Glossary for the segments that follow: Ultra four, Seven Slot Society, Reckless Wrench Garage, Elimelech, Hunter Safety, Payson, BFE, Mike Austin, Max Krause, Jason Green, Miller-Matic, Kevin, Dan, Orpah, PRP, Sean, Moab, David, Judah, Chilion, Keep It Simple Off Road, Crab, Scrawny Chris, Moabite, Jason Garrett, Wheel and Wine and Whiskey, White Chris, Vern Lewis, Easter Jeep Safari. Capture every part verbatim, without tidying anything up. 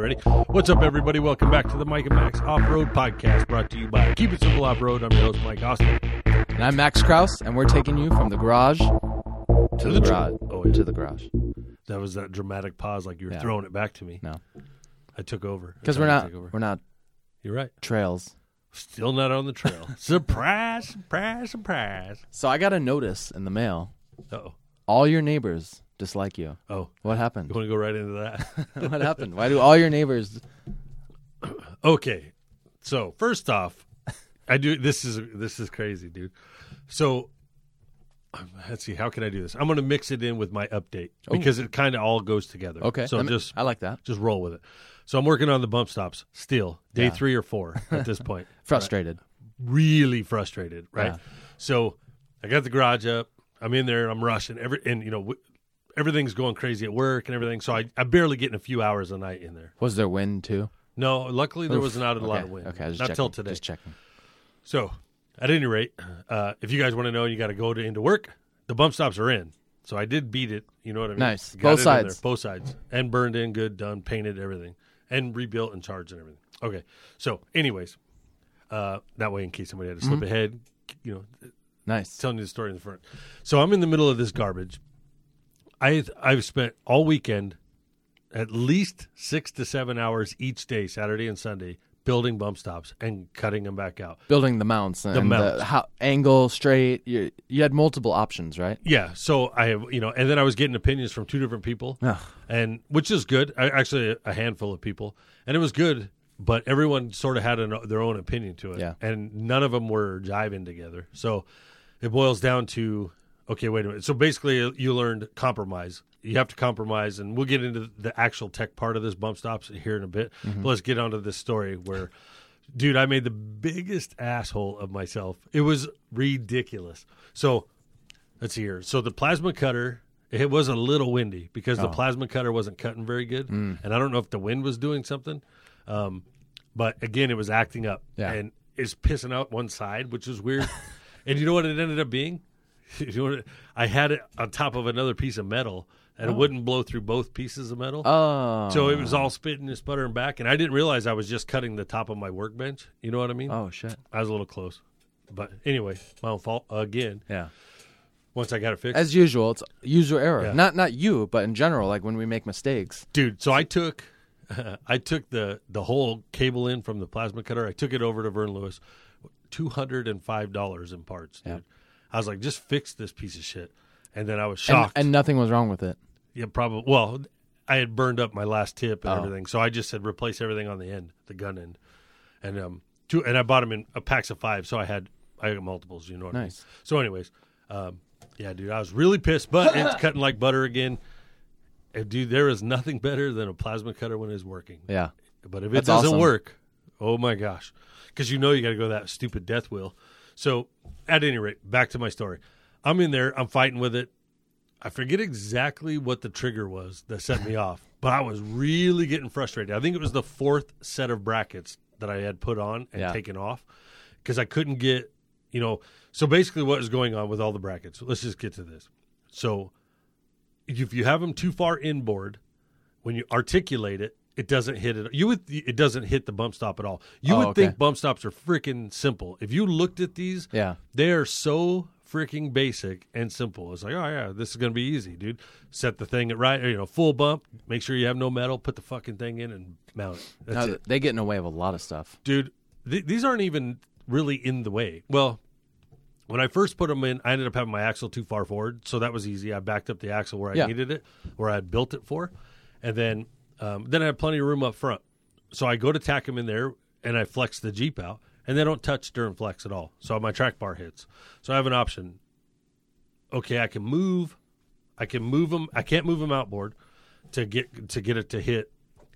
already. What's up, everybody? Welcome back to the Mike and Max Off-Road Podcast, brought to you by Keep It Simple Off Road. I'm your host, Mike Austin. And I'm Max Krause, and we're taking you from the garage to the, the garage. Oh, yeah. To the garage. That was that dramatic pause, like you were yeah. throwing it back to me. No. I took over. Because we're not, we're not You're right. trails. Still not on the trail. Surprise, surprise, surprise. So I got a notice in the mail. Uh-oh. All your neighbors dislike you. Oh. What happened? You want to go right into that? What happened? Why do all your neighbors... Okay. So first off, I do. This is this is crazy, dude. So let's see. How can I do this? I'm going to mix it in with my update oh. because it kind of all goes together. Okay. So I mean, just I like that. Just roll with it. So I'm working on the bump stops still, day yeah. three or four at this point. Frustrated. Right? Really frustrated, right? Yeah. So I got the garage up. I'm in there. I'm rushing. Every and you know w- everything's going crazy at work and everything. So I I barely getting a few hours a night in there. Was there wind too? No, luckily there Oof. was not a okay. lot of wind. Okay, just not checking. till today. Just checking. So, at any rate, uh, if you guys want to know, you got to go to into work. The bump stops are in, so I did beat it. You know what I mean? Nice, got both sides, there, both sides, and burned in, good, done, painted everything, and rebuilt and charged and everything. Okay, so anyways, uh, that way in case somebody had to slip mm-hmm. ahead, you know, nice telling you the story in the front. So I'm in the middle of this garbage. I I've spent all weekend. At least six to seven hours each day, Saturday and Sunday, building bump stops and cutting them back out. Building the mounts, and the mounts, the, how, angle, straight. You, you had multiple options, right? Yeah. So I have, you know, and then I was getting opinions from two different people, Ugh. and which is good. I, actually, a handful of people, and it was good. But everyone sort of had an, their own opinion to it, yeah. and none of them were jiving together. So it boils down to, okay, wait a minute. So basically, you learned compromise. You have to compromise, and we'll get into the actual tech part of this bump stops here in a bit. Mm-hmm. But let's get onto this story where, dude, I made the biggest asshole of myself. It was ridiculous. So let's see here. So the plasma cutter, it was a little windy because oh. the plasma cutter wasn't cutting very good. Mm. And I don't know if the wind was doing something. Um, but, again, it was acting up. Yeah. And it's pissing out one side, which was weird. And you know what it ended up being? I had it on top of another piece of metal. And oh. it wouldn't blow through both pieces of metal. Oh. So it was all spitting and sputtering back. And I didn't realize I was just cutting the top of my workbench. You know what I mean? Oh, shit. I was a little close. But anyway, my own fault again. Yeah. Once I got it fixed. As usual, it's user error. Yeah. Not not you, but in general, like when we make mistakes. Dude, so I took I took the, the whole cable in from the plasma cutter. I took it over to Vern Lewis. two hundred five dollars in parts, dude. Yeah. I was like, just fix this piece of shit. And then I was shocked. And, and nothing was wrong with it. Yeah, probably. Well, I had burned up my last tip and oh. everything, so I just said replace everything on the end, the gun end, and um, two. And I bought them in a packs of five, so I had I had multiples. You know what nice. I mean? So, anyways, um, yeah, dude, I was really pissed, but it's cutting like butter again. And dude, there is nothing better than a plasma cutter when it's working. Yeah, but if it That's doesn't awesome. work, oh my gosh, because you know you got to go to that stupid death wheel. So, at any rate, back to my story. I'm in there, I'm fighting with it. I forget exactly what the trigger was that set me off, but I was really getting frustrated. I think it was the fourth set of brackets that I had put on and yeah. taken off because I couldn't get, you know. So basically what was going on with all the brackets, let's just get to this. So if you have them too far inboard, when you articulate it, it doesn't hit it. You would, it doesn't hit the bump stop at all. You oh, would okay. think bump stops are freaking simple. If you looked at these, yeah. they are so freaking basic and simple. It's like, oh yeah, this is gonna be easy, dude. Set the thing at right, you know, full bump. Make sure you have no metal. Put the fucking thing in and mount it. That's no, it. They get in the way of a lot of stuff, dude. Th- these aren't even really in the way. Well, when I first put them in, I ended up having my axle too far forward, so that was easy. I backed up the axle where I yeah. needed it, where I had built it for, and then um, then I had plenty of room up front. So I go to tack them in there, and I flex the Jeep out. And they don't touch during flex at all. So my track bar hits. So I have an option. Okay, I can move. I can move them. I can't move them outboard to get to get it to hit.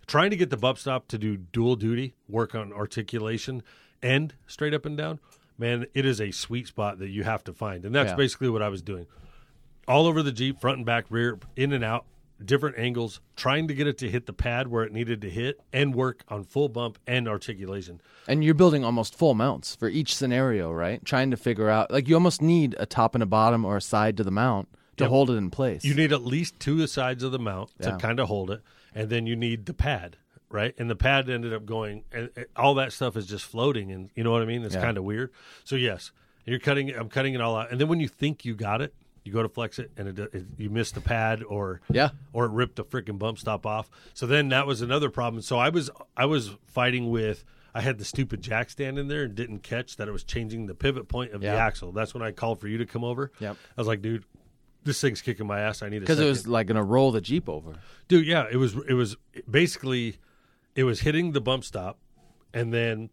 Trying to get the bump stop to do dual duty, work on articulation and straight up and down, man, it is a sweet spot that you have to find. And that's yeah. basically what I was doing. All over the Jeep, front and back, rear, in and out, different angles, trying to get it to hit the pad where it needed to hit and work on full bump and articulation. And you're building almost full mounts for each scenario, right? Trying to figure out, like you almost need a top and a bottom or a side to the mount to yep. hold it in place. You need at least two sides of the mount yeah. to kind of hold it, and then you need the pad, right? And the pad ended up going, and all that stuff is just floating, and you know what I mean? It's yeah. kind of weird. So yes, you're cutting. I'm cutting it all out, and then when you think you got it, you go to flex it, and it, it, you miss the pad, or yeah, or it ripped the freaking bump stop off. So then that was another problem. So I was I was fighting with. I had the stupid jack stand in there and didn't catch that it was changing the pivot point of yeah. the axle. That's when I called for you to come over. Yep. I was like, dude, this thing's kicking my ass. I need a second. Because it was like going to roll the Jeep over. Dude, yeah. It was, it was basically, it was hitting the bump stop, and then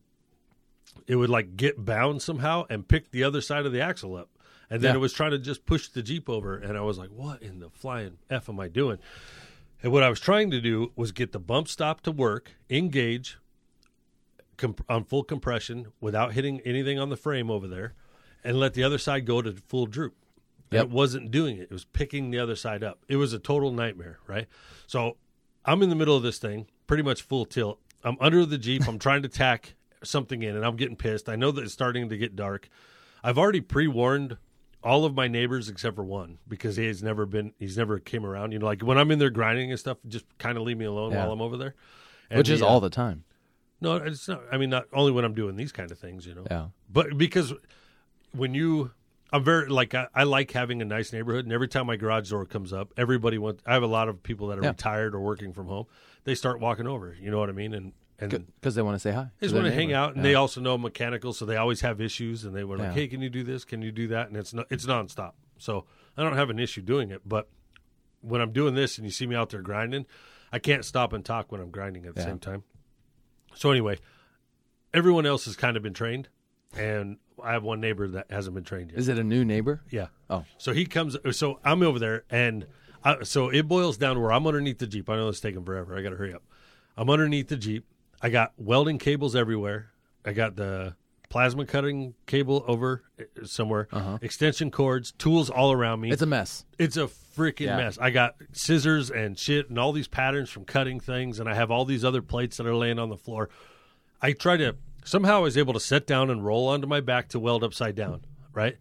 it would like get bound somehow and pick the other side of the axle up. And then yeah. it was trying to just push the Jeep over. And I was like, what in the flying F am I doing? And what I was trying to do was get the bump stop to work, engage, on full compression without hitting anything on the frame over there, and let the other side go to full droop. Yep. It wasn't doing it. It was picking the other side up. It was a total nightmare, right? So I'm in the middle of this thing, pretty much full tilt. I'm under the Jeep. I'm trying to tack something in, and I'm getting pissed. I know that it's starting to get dark. I've already pre-warned all of my neighbors except for one, because he has never been, he's never came around. You know, like when I'm in there grinding and stuff, just kind of leave me alone yeah. while I'm over there. And Which is the, all uh, the time. No, it's not. I mean, not only when I'm doing these kind of things, you know. Yeah. But because when you, I'm very like I, I like having a nice neighborhood, and every time my garage door comes up, everybody wants. I have a lot of people that are yeah. retired or working from home. They start walking over. You know what I mean? And and because they want to say hi, they just want to hang out, and yeah. they also know mechanical, so they always have issues, and they were like, yeah. "Hey, can you do this? Can you do that?" And it's no, it's nonstop. So I don't have an issue doing it, but when I'm doing this, and you see me out there grinding, I can't stop and talk when I'm grinding at the yeah. same time. So anyway, everyone else has kind of been trained, and I have one neighbor that hasn't been trained yet. Is it a new neighbor? Yeah. Oh. So he comes – so I'm over there, and I, so it boils down to where I'm underneath the Jeep. I know it's taking forever. I got to hurry up. I'm underneath the Jeep. I got welding cables everywhere. I got the plasma cutting cable over somewhere, uh-huh. extension cords, tools all around me. It's a mess. It's a freaking yeah. mess. I got scissors and shit and all these patterns from cutting things, and I have all these other plates that are laying on the floor. I try to somehow I was able to set down and roll onto my back to weld upside down, right?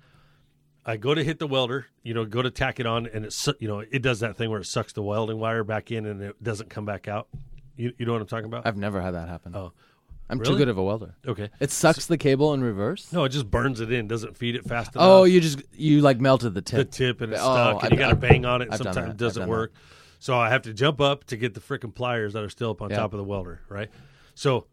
I go to hit the welder, you know, go to tack it on, and it you know it does that thing where it sucks the welding wire back in and it doesn't come back out. You, you know what I'm talking about? I've never had that happen. Oh. I'm really? too good of a welder. Okay. It sucks so, the cable in reverse? No, it just burns it in. Doesn't feed it fast enough. Oh, you just, you like melted the tip. The tip and it's oh, stuck. And I've, you got to bang on it and I've sometimes it doesn't work. That. So I have to jump up to get the freaking pliers that are still up on yeah. top of the welder, right? So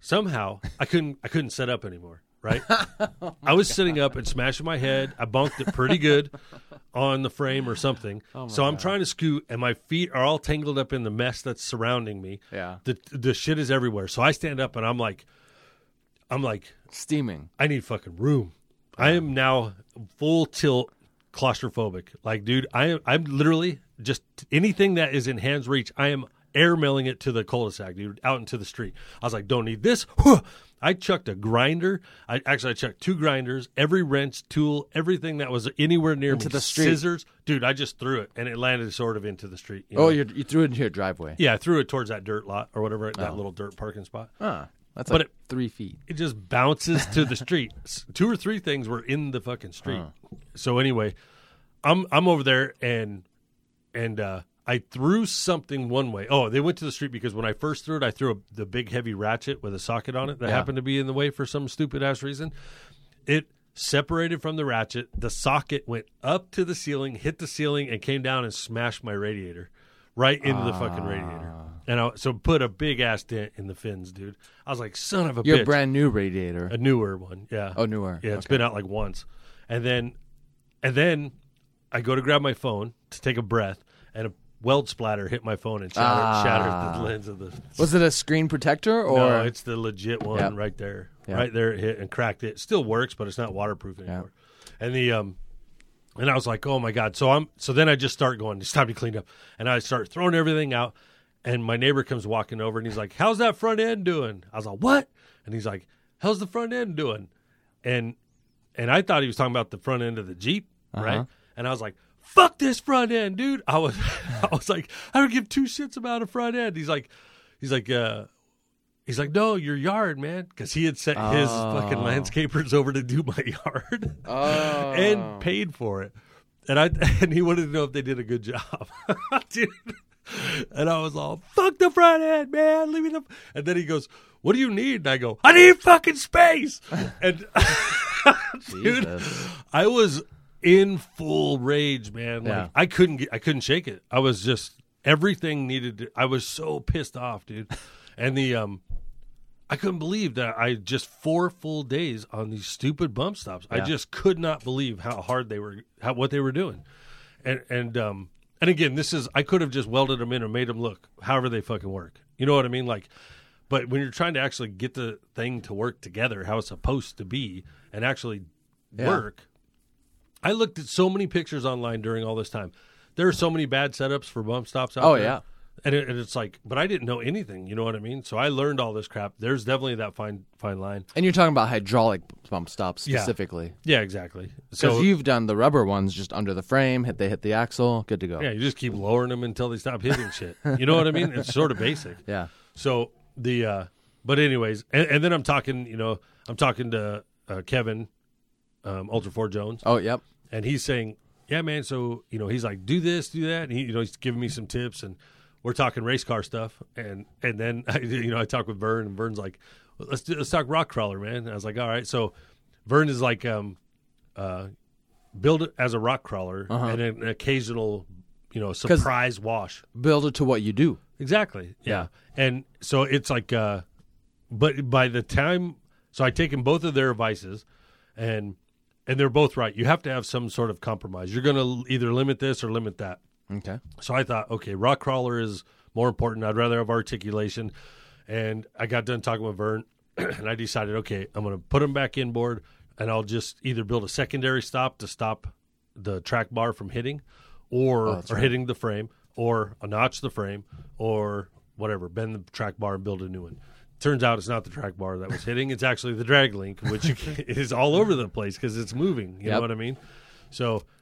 somehow I couldn't, I couldn't set up anymore, right? oh I was God. sitting up and smashing my head. I bunked it pretty good on the frame or something. Oh so I'm God. trying to scoot, and my feet are all tangled up in the mess that's surrounding me. Yeah. The the shit is everywhere. So I stand up, and I'm like, I'm like. Steaming. I need fucking room. Yeah. I am now full tilt claustrophobic. Like, dude, I am, I'm literally just anything that is in hand's reach, I am airmailing it to the cul-de-sac, dude, out into the street. I was like, don't need this. I chucked a grinder. I actually I chucked two grinders, every wrench, tool, everything that was anywhere near into me. The street. Scissors, dude. I just threw it, and it landed sort of into the street. You oh, you you threw it into your driveway. Yeah, I threw it towards that dirt lot or whatever, that oh. little dirt parking spot. Ah, that's but like it, three feet. It just bounces to the street. Two or three things were in the fucking street. Oh. So anyway, I'm I'm over there, and and uh, I threw something one way. Oh, they went to the street because when I first threw it, I threw a, the big heavy ratchet with a socket on it that yeah. happened to be in the way for some stupid ass reason. It separated from the ratchet. The socket went up to the ceiling, hit the ceiling, and came down and smashed my radiator right into uh, the fucking radiator. And I, so put a big ass dent in the fins, dude. I was like, son of a your bitch. Your brand new radiator. A newer one, yeah. Oh, newer. Yeah, it's okay. been out like once. And then, and then I go to grab my phone to take a breath, and a weld splatter hit my phone and shattered, ah. shattered the lens of the... Was it a screen protector or... No, it's the legit one yep. right there. Yep. Right there it hit and cracked it. It still works, but it's not waterproof anymore. Yep. And the um, and I was like, oh my God. So I'm so then I just start going, it's time to clean up. And I start throwing everything out, and my neighbor comes walking over, and he's like, how's that front end doing? I was like, what? And he's like, how's the front end doing? And and I thought he was talking about the front end of the Jeep, uh-huh. right? And I was like, fuck this front end, dude. I was, I was like, I don't give two shits about a front end. He's like, he's like, uh, he's like, no, your yard, man. Cause he had sent oh. his fucking landscapers over to do my yard oh. and paid for it. And I, and he wanted to know if they did a good job. Dude, And I was all, fuck the front end, man. Leave me the. And then he goes, what do you need? And I go, I need fucking space. And dude, I was in full rage, man. Yeah. Like, I couldn't get, I couldn't shake it. I was just, everything needed to, I was so pissed off, dude. And the, um, I couldn't believe that I just four full days on these stupid bump stops. Yeah. I just could not believe how hard they were, how, what they were doing. And, and, um, and again, this is, I could have just welded them in or made them look however they fucking work. You know what I mean? Like, but when you're trying to actually get the thing to work together, how it's supposed to be and actually yeah. work. I looked at so many pictures online during all this time. There are so many bad setups for bump stops out oh, there. Oh, yeah. And, it, and it's like, but I didn't know anything. You know what I mean? So I learned all this crap. There's definitely that fine fine line. And you're talking about hydraulic bump stops specifically. Yeah, yeah exactly. Because so, you've done the rubber ones just under the frame. Hit They hit the axle. Good to go. Yeah, you just keep lowering them until they stop hitting shit. You know what I mean? It's sort of basic. Yeah. So the, uh, but anyways, and, and then I'm talking, you know, I'm talking to uh, Kevin, um, Ultra four Jones. Oh, yep. And he's saying, yeah, man, so, you know, he's like, do this, do that. And he, you know, he's giving me some tips and, we're talking race car stuff, and and then I, you know I talk with Vern, and Vern's like, let's do, let's talk rock crawler, man. And I was like, all right. So Vern is like, um, uh, build it as a rock crawler uh-huh. and an occasional, you know, surprise wash. Build it to what you do exactly, yeah. yeah. And so it's like, uh, but by the time, so I taken both of their advices, and and they're both right. You have to have some sort of compromise. You're going to either limit this or limit that. Okay. So I thought, okay, rock crawler is more important. I'd rather have articulation. And I got done talking with Vern, and I decided, okay, I'm going to put them back inboard, and I'll just either build a secondary stop to stop the track bar from hitting or, oh, or right. hitting the frame or a notch the frame or whatever, bend the track bar and build a new one. Turns out it's not the track bar that was hitting. It's actually the drag link, which you can, is all over the place because it's moving. You yep. know what I mean? So –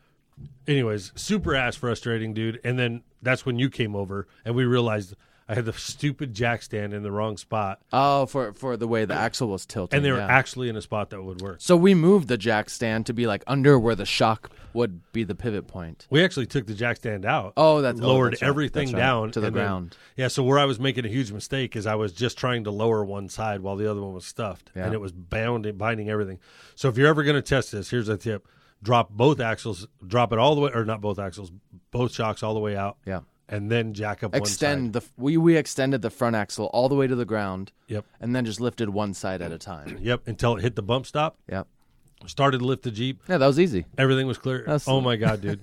anyways, super ass frustrating, dude. And then that's when you came over, and we realized I had the stupid jack stand in the wrong spot. Oh, for for the way the axle was tilted. And they were yeah. actually in a spot that would work. So we moved the jack stand to be like under where the shock would be the pivot point. We actually took the jack stand out. Oh, that's lowered oh, that's right. everything that's right. down to the ground. Then, yeah, so where I was making a huge mistake is I was just trying to lower one side while the other one was stuffed, yeah. and it was bound binding everything. So if you're ever going to test this, here's a tip. Drop both axles, drop it all the way, or not both axles, both shocks all the way out. Yeah. And then jack up Extend one side. The, we, we extended the front axle all the way to the ground. Yep. And then just lifted one side at a time. Yep. Until it hit the bump stop. Yep. Started to lift the Jeep. Yeah, that was easy. Everything was clear. Was oh, my God, dude.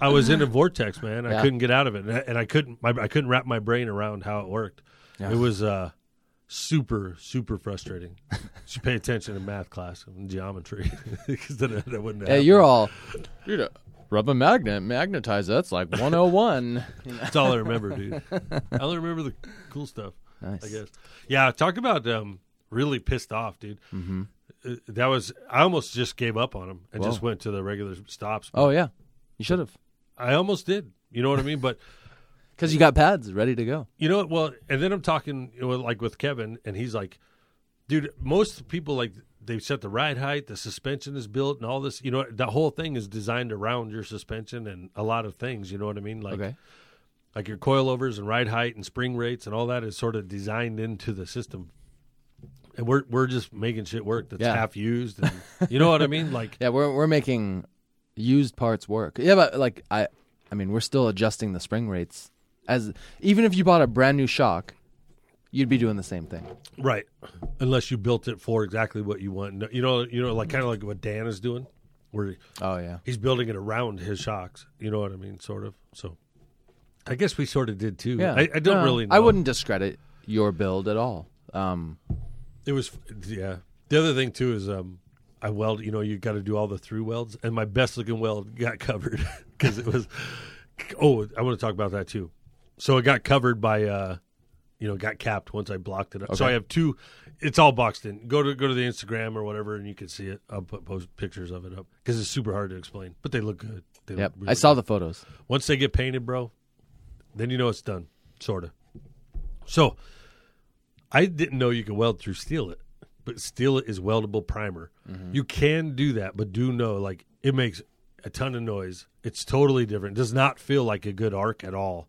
I was in a vortex, man. I yeah. couldn't get out of it. And I, and I couldn't my, I couldn't wrap my brain around how it worked. Yeah. It was uh, super, super frustrating. You should pay attention in math class and geometry because then that wouldn't happen. Hey, you're all, dude, uh, rub a magnet, magnetize. That's like one oh one. That's all I remember, dude. I only remember the cool stuff, nice. I guess. Yeah, talk about um, really pissed off, dude. Mm-hmm. Uh, that was, I almost just gave up on them and Whoa. just went to the regular stops. Oh, yeah. You should have. I almost did. You know what I mean? But. Because you got pads ready to go. You know what? Well, and then I'm talking you know, like with Kevin, and he's like, dude, most people, like, they've set the ride height, the suspension is built, and all this. You know, the whole thing is designed around your suspension and a lot of things. You know what I mean? Like, okay. like your coilovers and ride height and spring rates and all that is sort of designed into the system. And we're we're just making shit work that's yeah. half used. And, you know what I mean? Like, yeah, we're we're making used parts work. Yeah, but, like, I, I mean, we're still adjusting the spring rates. As even if you bought a brand new shock, you'd be doing the same thing, right? Unless you built it for exactly what you want. You know, you know, like kind of like what Dan is doing, where he, oh yeah, he's building it around his shocks. You know what I mean, sort of. So, I guess we sort of did too. Yeah. I, I don't no, really. know. I wouldn't discredit your build at all. Um, it was yeah. The other thing too is um, I weld. You know, you got to do all the through welds, and my best looking weld got covered because it was. Oh, I want to talk about that too. So it got covered by, uh, you know, got capped once I blocked it up. Okay. So I have two. It's all boxed in. Go to go to the Instagram or whatever, and you can see it. I'll put post pictures of it up because it's super hard to explain. But they look good. They yep, look really I saw good. The photos. Once they get painted, bro, then you know it's done, sort of. So I didn't know you could weld through steel it, but steel it is weldable primer. Mm-hmm. You can do that, but do know like it makes a ton of noise. It's totally different. It does not feel like a good arc at all.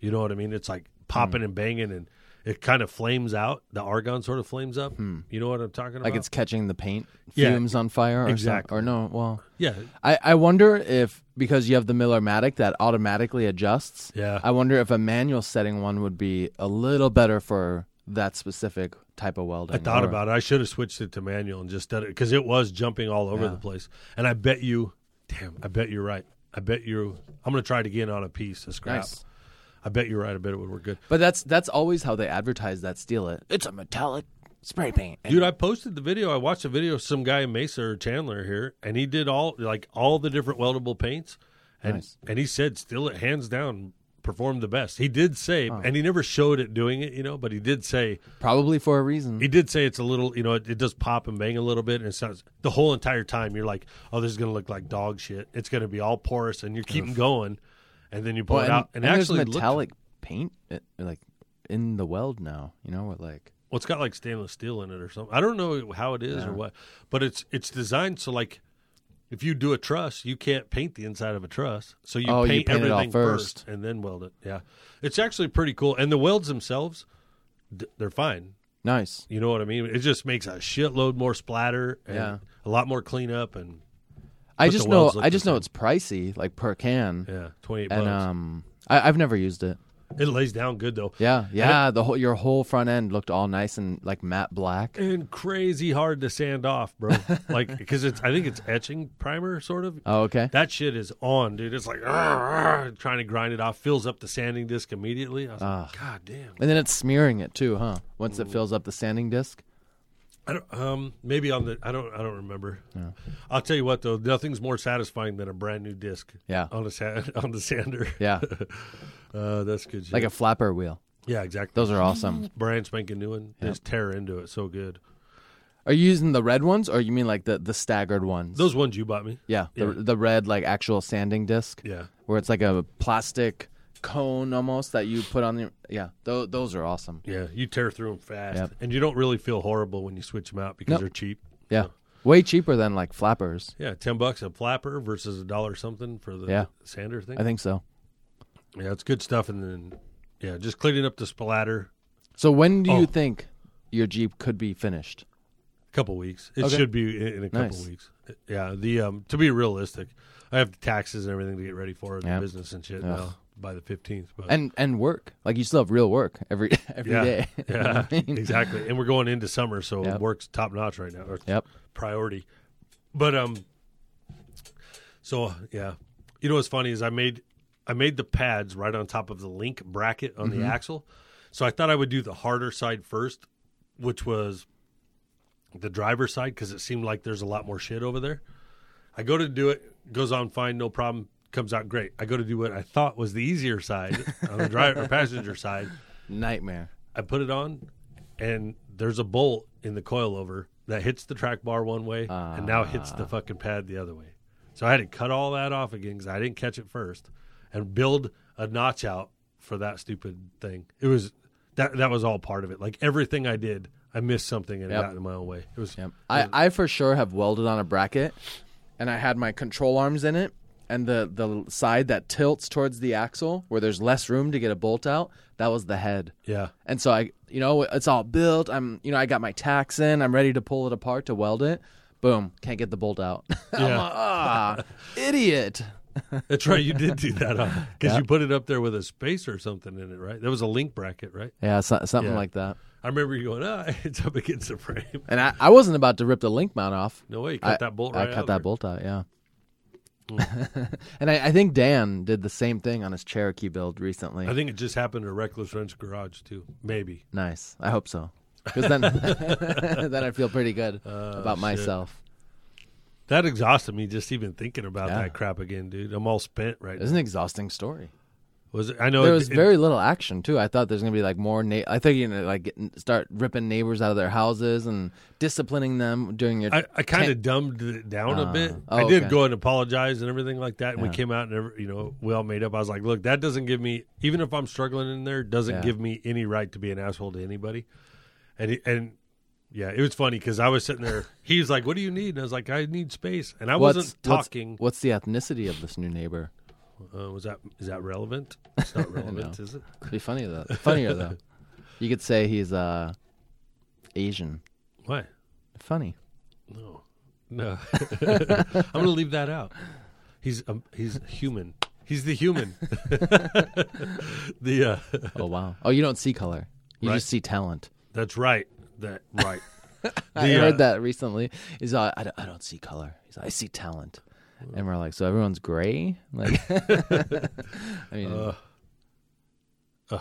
You know what I mean? It's like popping mm. and banging, and it kind of flames out. The argon sort of flames up. Mm. You know what I'm talking about? Like it's catching the paint fumes yeah, on fire or exactly. something. Or no, well. Yeah. I, I wonder if, because you have the Miller-Matic that automatically adjusts, yeah. I wonder if a manual setting one would be a little better for that specific type of welding. I thought or... about it. I should have switched it to manual and just done it because it was jumping all over yeah. the place. And I bet you, damn, I bet you're right. I bet you, I'm going to try it again on a piece of scrap. Nice. I bet you're right. I bet it would work good. But that's that's always how they advertise that steel. It. It's a metallic spray paint. Dude, I posted the video. I watched the video of some guy in Mesa or Chandler here, and he did all like all the different weldable paints. And nice. And he said steel, it hands down, performed the best. He did say, oh. and he never showed it doing it, you know, but he did say. Probably for a reason. He did say it's a little, you know, it, it does pop and bang a little bit. And it sounds, the whole entire time, you're like, oh, this is going to look like dog shit. It's going to be all porous, and you're keeping Oof. going. And then you pull well, it out, and, and actually there's metallic looked, paint, like in the weld now. You know what, like well, it's got like stainless steel in it or something. I don't know how it is yeah. or what, but it's it's designed so like if you do a truss, you can't paint the inside of a truss, so you, oh, paint, you paint everything first. first and then weld it. Yeah, it's actually pretty cool, and the welds themselves, they're fine. Nice, you know what I mean? It just makes a shitload more splatter, and yeah. a lot more cleanup and. I just know I just know it's pricey, like per can. Yeah, twenty-eight bucks. And um, I, I've never used it. It lays down good though. Yeah, yeah. It, the whole your whole front end looked all nice and like matte black. And crazy hard to sand off, bro. Like because it's I think it's etching primer sort of. Oh, okay. That shit is on, dude. It's like argh, argh, trying to grind it off. Fills up the sanding disc immediately. I was uh, like, God damn. And then it's smearing it too, huh? Once Ooh. it fills up the sanding disc. I don't, um, maybe on the I don't I don't remember. Yeah. I'll tell you what though, nothing's more satisfying than a brand new disc. Yeah. On a sa- on the sander. Yeah. uh, that's good. Shit. Like a flapper wheel. Yeah, exactly. Those are awesome. Brand spanking new one. Yep. Just tear into it, so good. Are you using the red ones, or you mean like the, the staggered ones? Those ones you bought me. Yeah. The yeah. the red like actual sanding disc. Yeah. Where it's like a plastic cone almost that you put on the yeah th- those are awesome. Yeah, you tear through them fast. Yep. And you don't really feel horrible when you switch them out because nope. they're cheap. Yeah, so. Way cheaper than like flappers. Yeah, ten bucks a flapper versus a dollar something for the yeah. sander thing. I think so. Yeah, it's good stuff. And then yeah, just cleaning up the splatter. So when do oh. you think your Jeep could be finished? A couple weeks. It okay. should be in a couple nice. weeks. Yeah, the um to be realistic, I have taxes and everything to get ready for and yep. business and shit now. By the fifteenth, but. and and work, like you still have real work every every yeah, day. Yeah, I mean? Exactly. And we're going into summer, so yep. work's top notch right now. Or yep, priority. But um, so yeah, you know what's funny is I made I made the pads right on top of the link bracket on mm-hmm. the axle, so I thought I would do the harder side first, which was the driver's side because it seemed like there's a lot more shit over there. I go to do it, goes on fine, no problem. Comes out great. I go to do what I thought was the easier side on the driver or passenger side. Nightmare. I put it on, and there's a bolt in the coilover that hits the track bar one way uh, and now hits the fucking pad the other way. So I had to cut all that off again because I didn't catch it first and build a notch out for that stupid thing. It was that that was all part of it. Like everything I did, I missed something and yep. it got in my own way. It was. Yep. It was I, I for sure have welded on a bracket, and I had my control arms in it. And the, the side that tilts towards the axle where there's less room to get a bolt out, that was the head. Yeah. And so I, you know, it's all built. I'm, you know, I got my tacks in. I'm ready to pull it apart to weld it. Boom. Can't get the bolt out. Yeah. I'm like, ah, idiot. That's right. You did do that, huh? Because yeah. you put it up there with a spacer or something in it, right? There was a link bracket, right? Yeah, so, something yeah. like that. I remember you going, ah, oh, it's up against the frame. And I, I wasn't about to rip the link mount off. No way. You cut I, that bolt right out. I cut out that there. bolt out, yeah. And I, I think Dan did the same thing on his Cherokee build recently. I think it just happened at Reckless Wrench Garage too. Maybe. Nice. I hope so. Because then, then I feel pretty good uh, about shit. myself. That exhausted me just even thinking about yeah. that crap again, dude. I'm all spent right. It's now. It's an exhausting story. Was it? I know there it, was it, very little action too. I thought there's gonna be like more. Na- I think you know, like get, start ripping neighbors out of their houses and disciplining them during your. I, I kind of dumbed it down uh, a bit. Oh, I did okay. go and apologize and everything like that. And yeah. we came out and every, you know we all made up. I was like, look, that doesn't give me even if I'm struggling in there, doesn't yeah. give me any right to be an asshole to anybody. And he, and yeah, it was funny because I was sitting there. He was like, "What do you need?" And I was like, "I need space." And I what's, wasn't talking. What's, what's the ethnicity of this new neighbor? Uh, was that is that relevant? It's not relevant, no. Is it? Could be funny though. Funnier though. You could say he's uh, Asian. Why? Funny. No, no. I'm gonna leave that out. He's um, he's human. He's the human. the uh, oh wow. Oh, you don't see color. You right? just see talent. That's right. That right. The, I heard uh, that recently. He's like, I don't, I don't see color. He's like, I see talent. And we're like, so everyone's gray? Like, I mean, uh, uh,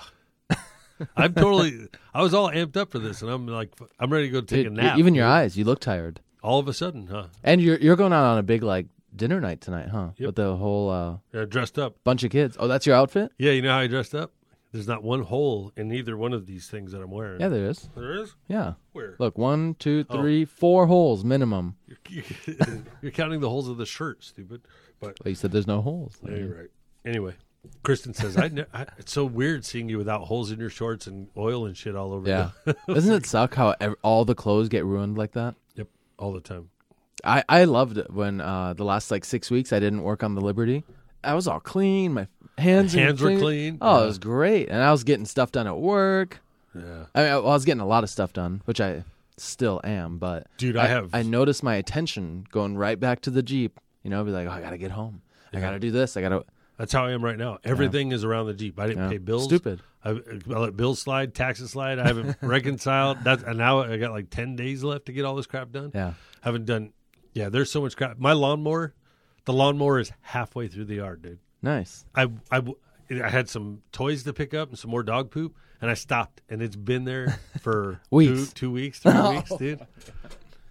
I'm totally. I was all amped up for this, and I'm like, I'm ready to go take it, a nap. Even your eyes, you look tired. All of a sudden, huh? And you're you're going out on a big like dinner night tonight, huh? Yep. With the whole uh, yeah, dressed up bunch of kids. Oh, that's your outfit? Yeah, you know how I dressed up? There's not one hole in either one of these things that I'm wearing. Yeah, there is. There is? Yeah. Where? Look, one, two, three, oh. four holes minimum. You're, you're counting the holes of the shirt, stupid. But well, you said there's no holes. Yeah, you're right. Anyway, Kristen says, I, ne- I it's so weird seeing you without holes in your shorts and oil and shit all over. Yeah. The- Doesn't it suck how ev- all the clothes get ruined like that? Yep, all the time. I, I loved it when uh, the last like six weeks I didn't work on the Liberty. I was all clean. My hands, hands were clean. Were clean. Oh, yeah. It was great. And I was getting stuff done at work. Yeah. I mean, I was getting a lot of stuff done, which I still am. But dude, I, I have. I noticed my attention going right back to the Jeep. You know, I'd be like, oh, I got to get home. Yeah. I got to do this. I got to. That's how I am right now. Everything yeah. is around the Jeep. I didn't yeah. pay bills. Stupid. I, I let bills slide, taxes slide. I haven't reconciled. That's, and now I got like ten days left to get all this crap done. Yeah. Haven't done. Yeah, there's so much crap. My lawnmower. The lawnmower is halfway through the yard, dude. Nice. I, I, I had some toys to pick up and some more dog poop, and I stopped, and it's been there for weeks. Two, two weeks, three oh. weeks, dude.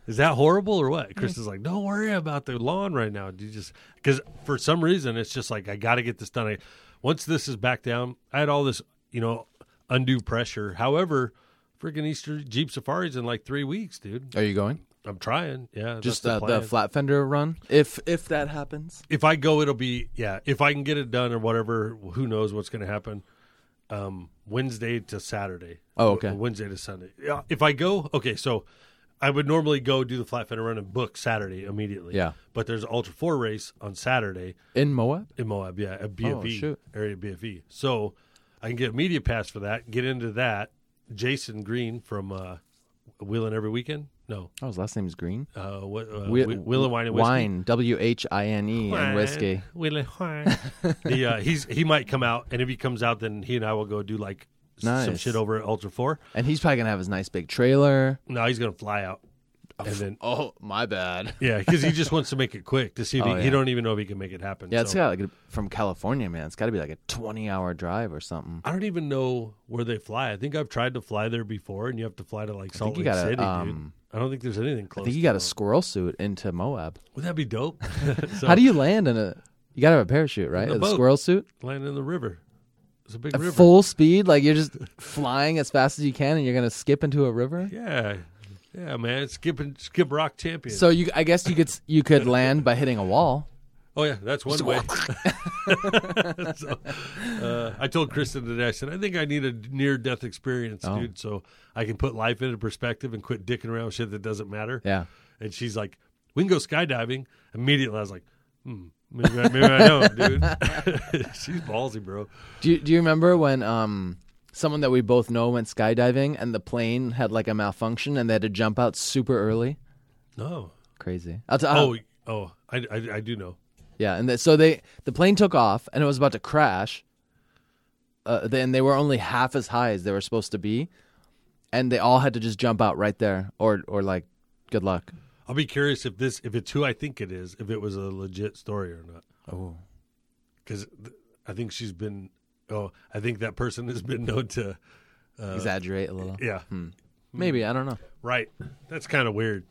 Is that horrible or what? Chris is like, don't worry about the lawn right now. You just because for some reason, it's just like, I got to get this done. I, once this is back down, I had all this, you know, undue pressure. However, freaking Easter Jeep Safari's in like three weeks, dude. Are you going? I'm trying, yeah. Just the, the, the flat fender run, if if that happens. If I go, it'll be, yeah, if I can get it done or whatever, who knows what's going to happen. Um, Wednesday to Saturday. Oh, okay. Wednesday to Sunday. Yeah. If I go, okay, so I would normally go do the flat fender run and book Saturday immediately. Yeah. But there's an Ultra four race on Saturday. In Moab? In Moab, yeah, at B F E, oh, shoot. Area B F E. So I can get a media pass for that, get into that. Jason Green from uh, Wheeling Every Weekend. No. Oh, his last name is Green? Uh, what, uh, Whe- Wheel and Wine and Whiskey. Wine, W H I N E, wine, and Whiskey. Wheel and Wine. the, uh, he's, he might come out, and if he comes out, then he and I will go do, like, nice. some shit over at Ultra four. And he's probably going to have his nice big trailer. No, he's going to fly out. Oh, and then, oh, my bad. yeah, because he just wants to make it quick to see if oh, he, yeah. he don't even know if he can make it happen. Yeah, so. It's got like, from California, man. It's got to be like a twenty-hour drive or something. I don't even know where they fly. I think I've tried to fly there before, and you have to fly to, like, I Salt Lake gotta, City, um, dude. I don't think there's anything close. I think you got to a squirrel suit into Moab. Would that be dope? so, How do you land in a? You got to have a parachute, right? A boat, squirrel suit. Land in the river. It's a big At river. Full speed, like you're just flying as fast as you can, and you're gonna skip into a river. Yeah, yeah, man. Skipping, skip rock champion. So you, I guess you could you could land by hitting a wall. Oh yeah, that's one way. so, uh, I told Kristen today, I said, I think I need a near-death experience, oh. dude, so I can put life into perspective and quit dicking around with shit that doesn't matter. Yeah. And she's like, we can go skydiving. Immediately, I was like, hmm, maybe I, maybe I know, dude. She's ballsy, bro. Do you, do you remember when um, someone that we both know went skydiving and the plane had like a malfunction and they had to jump out super early? No. Crazy. I'll t- I'll... Oh, oh, I, I, I do know. Yeah, and the, so they the plane took off, and it was about to crash. Uh, they, and they were only half as high as they were supposed to be, and they all had to just jump out right there, or or like, good luck. I'll be curious if this if it's who I think it is, if it was a legit story or not. Oh, because th- I think she's been. Oh, I think that person has been known to uh, exaggerate a little. Yeah, hmm. maybe I don't know. Right, that's kind of weird.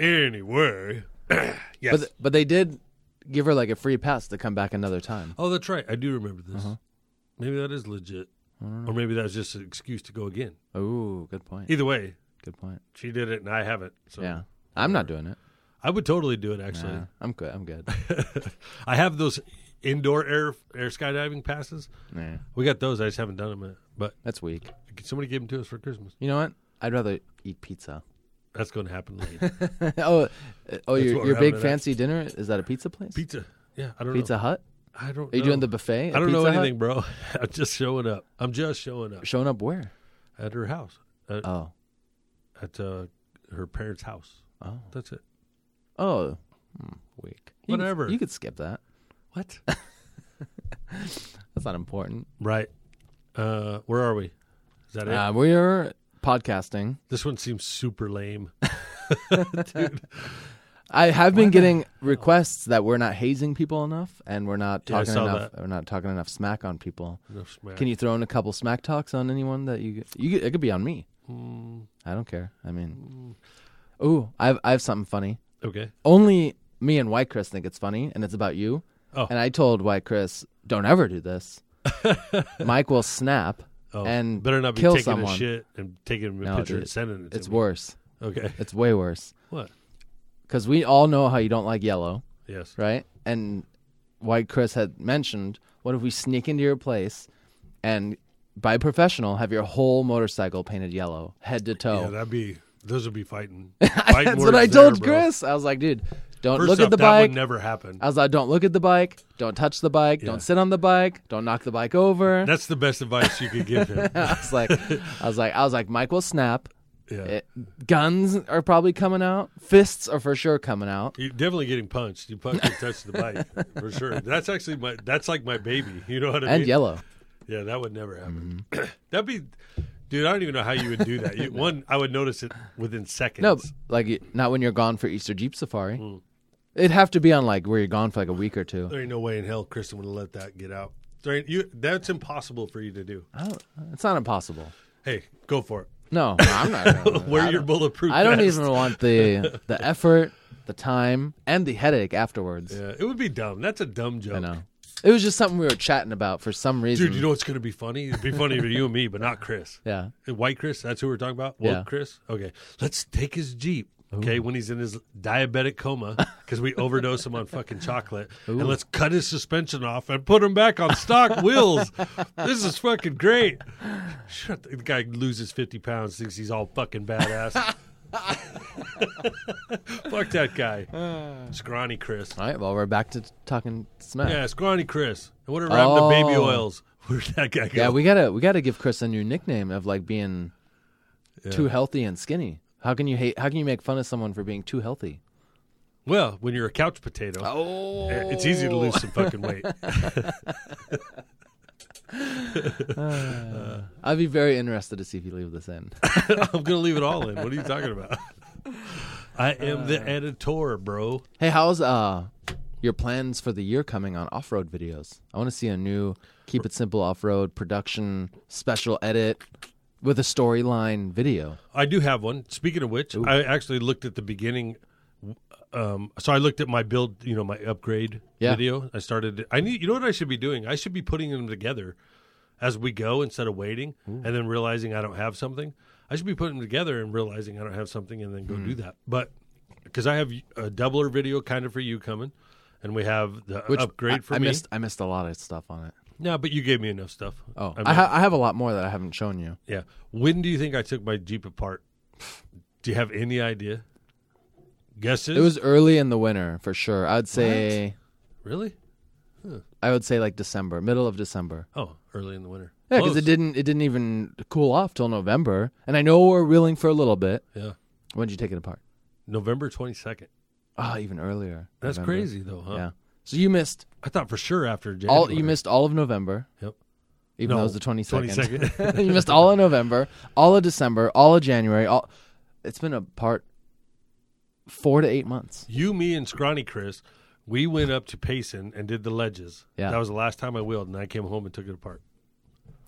Anyway, yes, but, th- but they did. Give her like a free pass to come back another time. Oh, that's right. I do remember this. Uh-huh. Maybe that is legit. Or maybe that was just an excuse to go again. Oh, good point. Either way. Good point. She did it and I haven't. So yeah. I'm not doing it. I would totally do it, actually. Nah, I'm good. I'm good. I have those indoor air air skydiving passes. Nah. We got those. I just haven't done them yet. But that's weak. Somebody gave them to us for Christmas. You know what? I'd rather eat pizza. That's going to happen later. oh, oh, your, your big fancy dinner? Is that a pizza place? Pizza, yeah. I don't know. Pizza Hut? I don't know. Are you doing the buffet? I don't know anything, bro. I'm just showing up. I'm just showing up. Showing up where? At her house. At, oh. At uh, her parents' house. Oh. That's it. Oh. Hmm. Weak. Whatever. You could, you could skip that. What? That's not important. Right. Uh, where are we? Is that it? Uh, we are podcasting. This one seems super lame. Dude. I have been Why getting not? requests that we're not hazing people enough, and we're not talking yeah, enough. That. We're not talking enough smack on people. No smack. Can you throw in a couple smack talks on anyone that you? You it could be on me. Mm. I don't care. I mean, mm. ooh, I've I have something funny. Okay. Only me and White Chris think it's funny, and it's about you. Oh. And I told White Chris, "Don't ever do this. Mike will snap oh, and better not be kill taking someone. A shit and taking a no, picture dude, and sending it. To it's me. worse. Okay. It's way worse. What? Because we all know how you don't like yellow. Yes. Right? And White Chris had mentioned, what if we sneak into your place and, by professional, have your whole motorcycle painted yellow, head to toe? Yeah, that'd be, those would be fighting. fighting That's what I told there, Chris. Bro. I was like, dude, don't First look up, at the bike. That would never happen. I was like, don't look at the bike. Don't touch the bike. Yeah. Don't sit on the bike. Don't knock the bike over. That's the best advice you could give him. I was like, I was like, I was like, Mike will snap. Yeah. It, guns are probably coming out. Fists are for sure coming out. You're definitely getting punched. You punch and touch the bike for sure. That's actually my. That's like my baby. You know what I and mean? And yellow. Yeah, that would never happen. Mm-hmm. That'd be, dude. I don't even know how you would do that. You, no. One, I would notice it within seconds. No, like not when you're gone for Easter Jeep Safari. Mm. It'd have to be on like where you're gone for like a week or two. There ain't no way in hell Kristen would have let that get out. There ain't, you, that's impossible for you to do. Oh, it's not impossible. Hey, go for it. No, I'm not. Wear your bulletproof vest. I don't even want the the effort, the time, and the headache afterwards. Yeah, it would be dumb. That's a dumb joke. I know. It was just something we were chatting about for some reason. Dude, you know what's going to be funny? It'd be funny for you and me, but not Chris. Yeah. White Chris, that's who we're talking about? Woke yeah. Chris? Okay. Let's take his Jeep, okay, Ooh. when he's in his diabetic coma because we overdose him on fucking chocolate, Ooh. and let's cut his suspension off and put him back on stock wheels. This is fucking great. Shut the, the guy loses fifty pounds, thinks he's all fucking badass. Fuck that guy. Uh, Scrawny Chris. All right, well, we're back to talking smack. Yeah, Scrawny Chris. And whatever oh. happened to baby oils? Where'd that guy go? Yeah, we gotta, we gotta give Chris a new nickname of like being yeah. too healthy and skinny. How can you hate? How can you make fun of someone for being too healthy? Well, when you're a couch potato, oh. it's easy to lose some fucking weight. uh, I'd be very interested to see if you leave this in. I'm gonna leave it all in. What are you talking about? I am uh, the editor, bro. Hey, how's uh your plans for the year coming on off-road videos? I want to see a new Keep It Simple Off Road production special edit. With a storyline video. I do have one. Speaking of which, Ooh. I actually looked at the beginning. Um, so I looked at my build, you know, my upgrade yeah. video. I started. I need. You know what I should be doing? I should be putting them together as we go instead of waiting Ooh. and then realizing I don't have something. I should be putting them together and realizing I don't have something and then go mm. do that. But because I have a doubler video kind of for you coming, and we have the which upgrade I, for I me. Missed, I missed a lot of stuff on it. No, but you gave me enough stuff. Oh, I, mean, I, ha- I have a lot more that I haven't shown you. Yeah. When do you think I took my Jeep apart? Do you have any idea? Guesses? It was early in the winter for sure. I'd say. What? Really? Huh. I would say like December, middle of December. Oh, early in the winter. Yeah, because it didn't it didn't even cool off till November, and I know we're reeling for a little bit. Yeah. When did you take it apart? November twenty-second. Oh, even earlier. That's November. Crazy though, huh? Yeah. So you missed. I thought for sure after January. All, you missed all of November. Yep. Even no, though it was the twenty-second. twenty-second. You missed all of November, all of December, all of January. All. It's been apart four to eight months. You, me, and Scrawny Chris, we went up to Payson and did the ledges. Yeah. That was the last time I wheeled, and I came home and took it apart.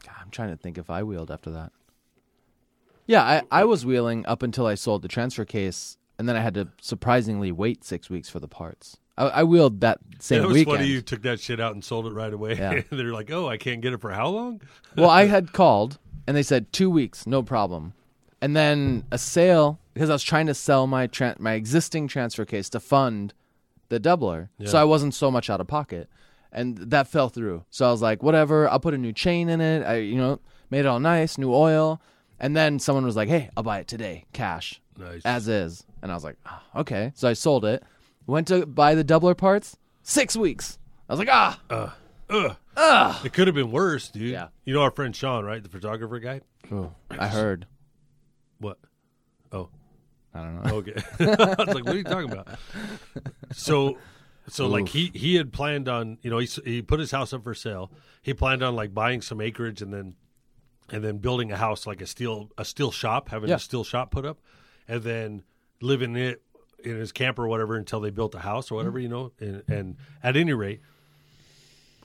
God, I'm trying to think if I wheeled after that. Yeah, I, I was wheeling up until I sold the transfer case, and then I had to surprisingly wait six weeks for the parts. I wheeled that same weekend. It was weekend. Funny you took that shit out and sold it right away. Yeah. They're like, oh, I can't get it for how long? Well, I had called, and they said two weeks, no problem. And then a sale, because I was trying to sell my tra- my existing transfer case to fund the doubler, yeah. so I wasn't so much out of pocket. And that fell through. So I was like, whatever, I'll put a new chain in it. I, you know, made it all nice, new oil. And then someone was like, hey, I'll buy it today, cash, nice. As is. And I was like, oh, okay. So I sold it. Went to buy the doubler parts, six weeks. I was like, ah. Uh, uh, uh. It could have been worse, dude. Yeah. You know our friend Sean, right? The photographer guy? Oh, I heard. What? Oh. I don't know. Okay. I was like, what are you talking about? So... So, Oof. like, he, he had planned on, you know, he he put his house up for sale. He planned on, like, buying some acreage and then and then building a house, like a steel a steel shop, having yeah. a steel shop put up, and then living in it in his camper or whatever until they built a house or whatever, mm-hmm. you know. And, and at any rate,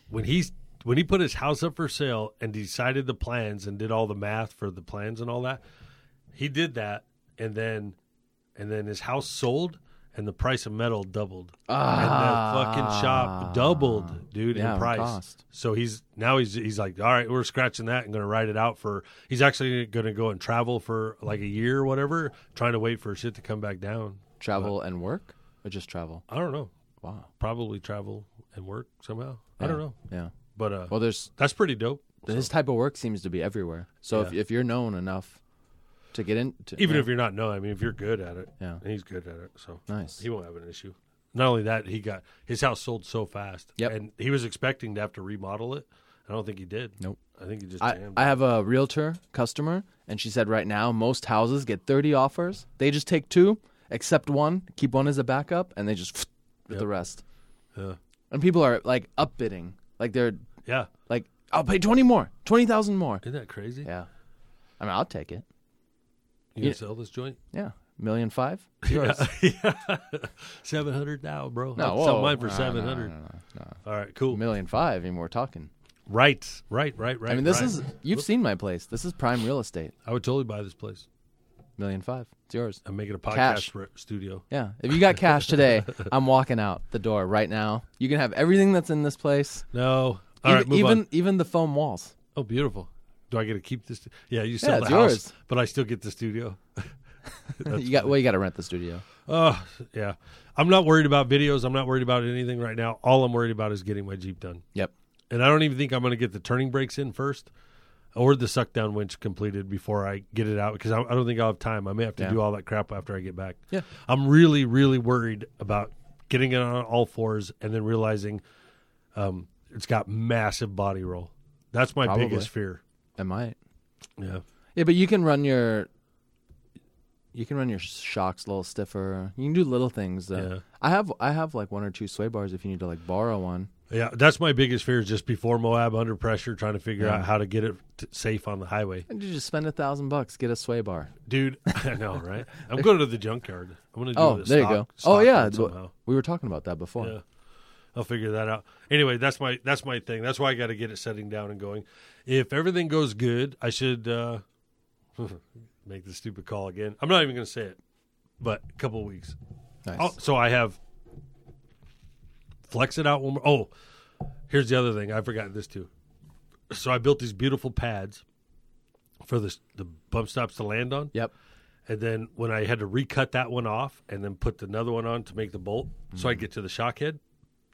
when, he's, when he put his house up for sale and decided the plans and did all the math for the plans and all that, he did that, and then and then his house sold. And the price of metal doubled. Ah. And the fucking shop doubled, dude, yeah, in price. Cost. So he's now he's he's like, all right, we're scratching that and going to ride it out for. He's actually going to go and travel for like a year or whatever, trying to wait for shit to come back down. Travel but, and work, or just travel? I don't know. Wow, probably travel and work somehow. Yeah. I don't know. Yeah, but uh, well, there's that's pretty dope. This so. type of work seems to be everywhere. So yeah. if if you're known enough. To get in, to, even yeah. if you're not known, I mean, if you're good at it, yeah, and he's good at it, so nice, he won't have an issue. Not only that, he got his house sold so fast, yep. and he was expecting to have to remodel it. I don't think he did. Nope, I think he just. I, jammed I have a realtor customer, and she said right now most houses get thirty offers. They just take two, accept one, keep one as a backup, and they just pfft with yep. the rest. Yeah, and people are like upbidding, like they're yeah, like I'll pay twenty more, twenty thousand more. Isn't that crazy? Yeah, I mean, I'll take it. You yeah. sell this joint? Yeah. Million five? Yours. Yeah. Seven hundred now, bro. No, I'll sell mine for no, seven hundred. No, no, no, no. All right, cool. Million five and we're talking. Right. Right, right, right. I mean this right. is you've Look. seen my place. This is prime real estate. I would totally buy this place. Million five. It's yours. I'm making a podcast cash. For studio. Yeah. If you got cash today, I'm walking out the door right now. You can have everything that's in this place. No. All even, right, move even on. Even the foam walls. Oh, beautiful. Do I get to keep this? Yeah, you sell yeah, the house, yours. But I still get the studio. you got well, you got to rent the studio. Oh, uh, yeah. I'm not worried about videos. I'm not worried about anything right now. All I'm worried about is getting my Jeep done. Yep. And I don't even think I'm going to get the turning brakes in first or the suck down winch completed before I get it out because I, I don't think I'll have time. I may have to yeah. do all that crap after I get back. Yeah. I'm really, really worried about getting it on all fours and then realizing um, it's got massive body roll. That's my Probably. biggest fear. I might. Yeah. Yeah, but you can run your you can run your shocks a little stiffer. You can do little things. That, yeah. I have I have like one or two sway bars if you need to like borrow one. Yeah, that's my biggest fear is just before Moab under pressure trying to figure yeah. out how to get it t- safe on the highway. And you just spend a thousand bucks, get a sway bar. Dude, I know, right? I'm going to the junkyard. I'm going to do oh, the stock. Oh, there you go. Oh, yeah. Somehow. We were talking about that before. Yeah. I'll figure that out. Anyway, that's my that's my thing. That's why I got to get it setting down and going. If everything goes good, I should uh, make the stupid call again. I'm not even going to say it, but a couple of weeks. Nice. Oh, so I have flex it out one more. Oh, here's the other thing. I forgot this too. So I built these beautiful pads for the, the bump stops to land on. Yep. And then when I had to recut that one off and then put another one on to make the bolt mm-hmm. so I get to the shock head.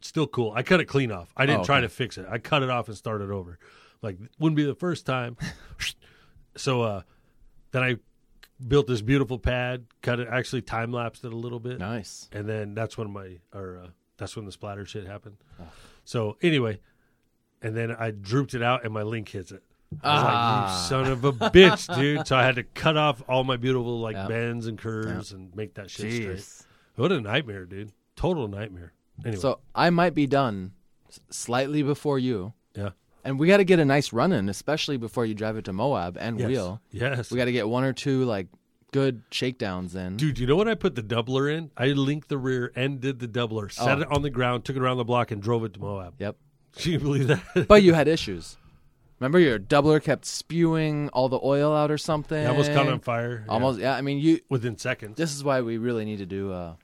Still cool. I cut it clean off. I didn't oh, okay. try to fix it. I cut it off and started over. Like, wouldn't be the first time. so uh, then I built this beautiful pad, cut it, actually time-lapsed it a little bit. Nice. And then that's when my or uh, that's when the splatter shit happened. Oh. So anyway, and then I drooped it out, and my link hits it. I was ah. like, you son of a bitch, dude. So I had to cut off all my beautiful, like, yep. bends and curves yep. and make that shit Jeez. straight. What a nightmare, dude. Total nightmare. Anyway. So I might be done slightly before you. Yeah. And we got to get a nice run in, especially before you drive it to Moab and yes. Wheel. Yes. We got to get one or two, like, good shakedowns in. Dude, you know what I put the doubler in? I linked the rear and did the doubler, set oh. it on the ground, took it around the block, and drove it to Moab. Yep. Can you believe that? But you had issues. Remember your doubler kept spewing all the oil out or something? Yeah, almost caught on fire. Almost, yeah. yeah. I mean, you... Within seconds. This is why we really need to do... Uh,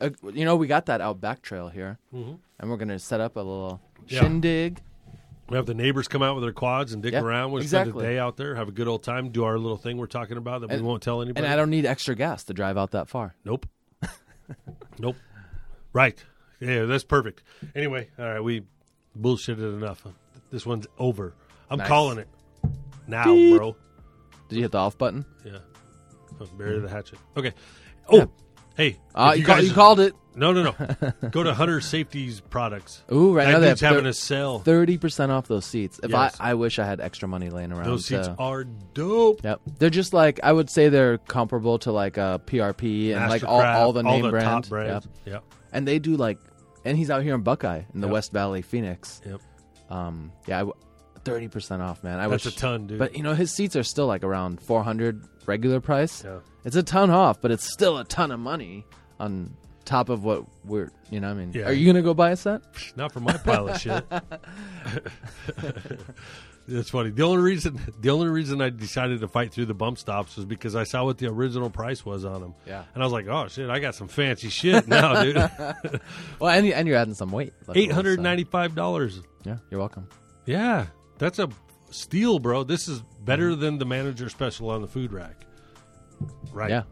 Uh, you know, we got that out back trail here, mm-hmm. and we're going to set up a little yeah. shindig. We have the neighbors come out with their quads and dig yeah, around. We'll exactly. spend a day out there, have a good old time, do our little thing we're talking about that and, we won't tell anybody. And I don't need extra gas to drive out that far. Nope. nope. Right. Yeah, that's perfect. Anyway, all right, we bullshitted enough. This one's over. I'm nice. calling it now, Beep. bro. Did you hit the off button? Yeah. Bury mm-hmm. the hatchet. Okay. Oh. Yeah. Hey, uh, you, you, guys, you called it. No, no, no. Go to Hunter Safety's products. Ooh, right that now that's having a sale. thirty percent off those seats. If yes. I, I wish I had extra money laying around. Those seats so. are dope. Yep. They're just like, I would say they're comparable to like a P R P and Master like all, Crab, all the name all the brands. Top brands. Yep. Yep. And they do like, and he's out here in Buckeye in the yep. West Valley, Phoenix. Yep. Um. Yeah. I, thirty percent off, man. I That's wish, a ton, dude. But, you know, his seats are still, like, around four hundred regular price. Yeah. It's a ton off, but it's still a ton of money on top of what we're, you know what I mean? Yeah. Are you going to go buy a set? Not for my pile of shit. That's funny. The only reason the only reason I decided to fight through the bump stops was because I saw what the original price was on them. Yeah. And I was like, oh, shit, I got some fancy shit now, dude. Well, and, and you're adding some weight. eight hundred ninety-five dollars. So. Yeah, you're welcome. Yeah. That's a steal, bro. This is better than the manager special on the food rack. Right. Yeah.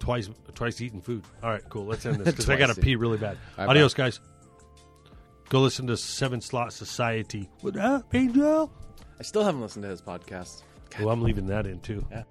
Twice twice eating food. All right, cool. Let's end this because I got to pee really bad. Right, adios, bye. Guys. Go listen to Seven Slot Society. What up, Angel? I still haven't listened to his podcast. God. Well, I'm leaving that in, too. Yeah.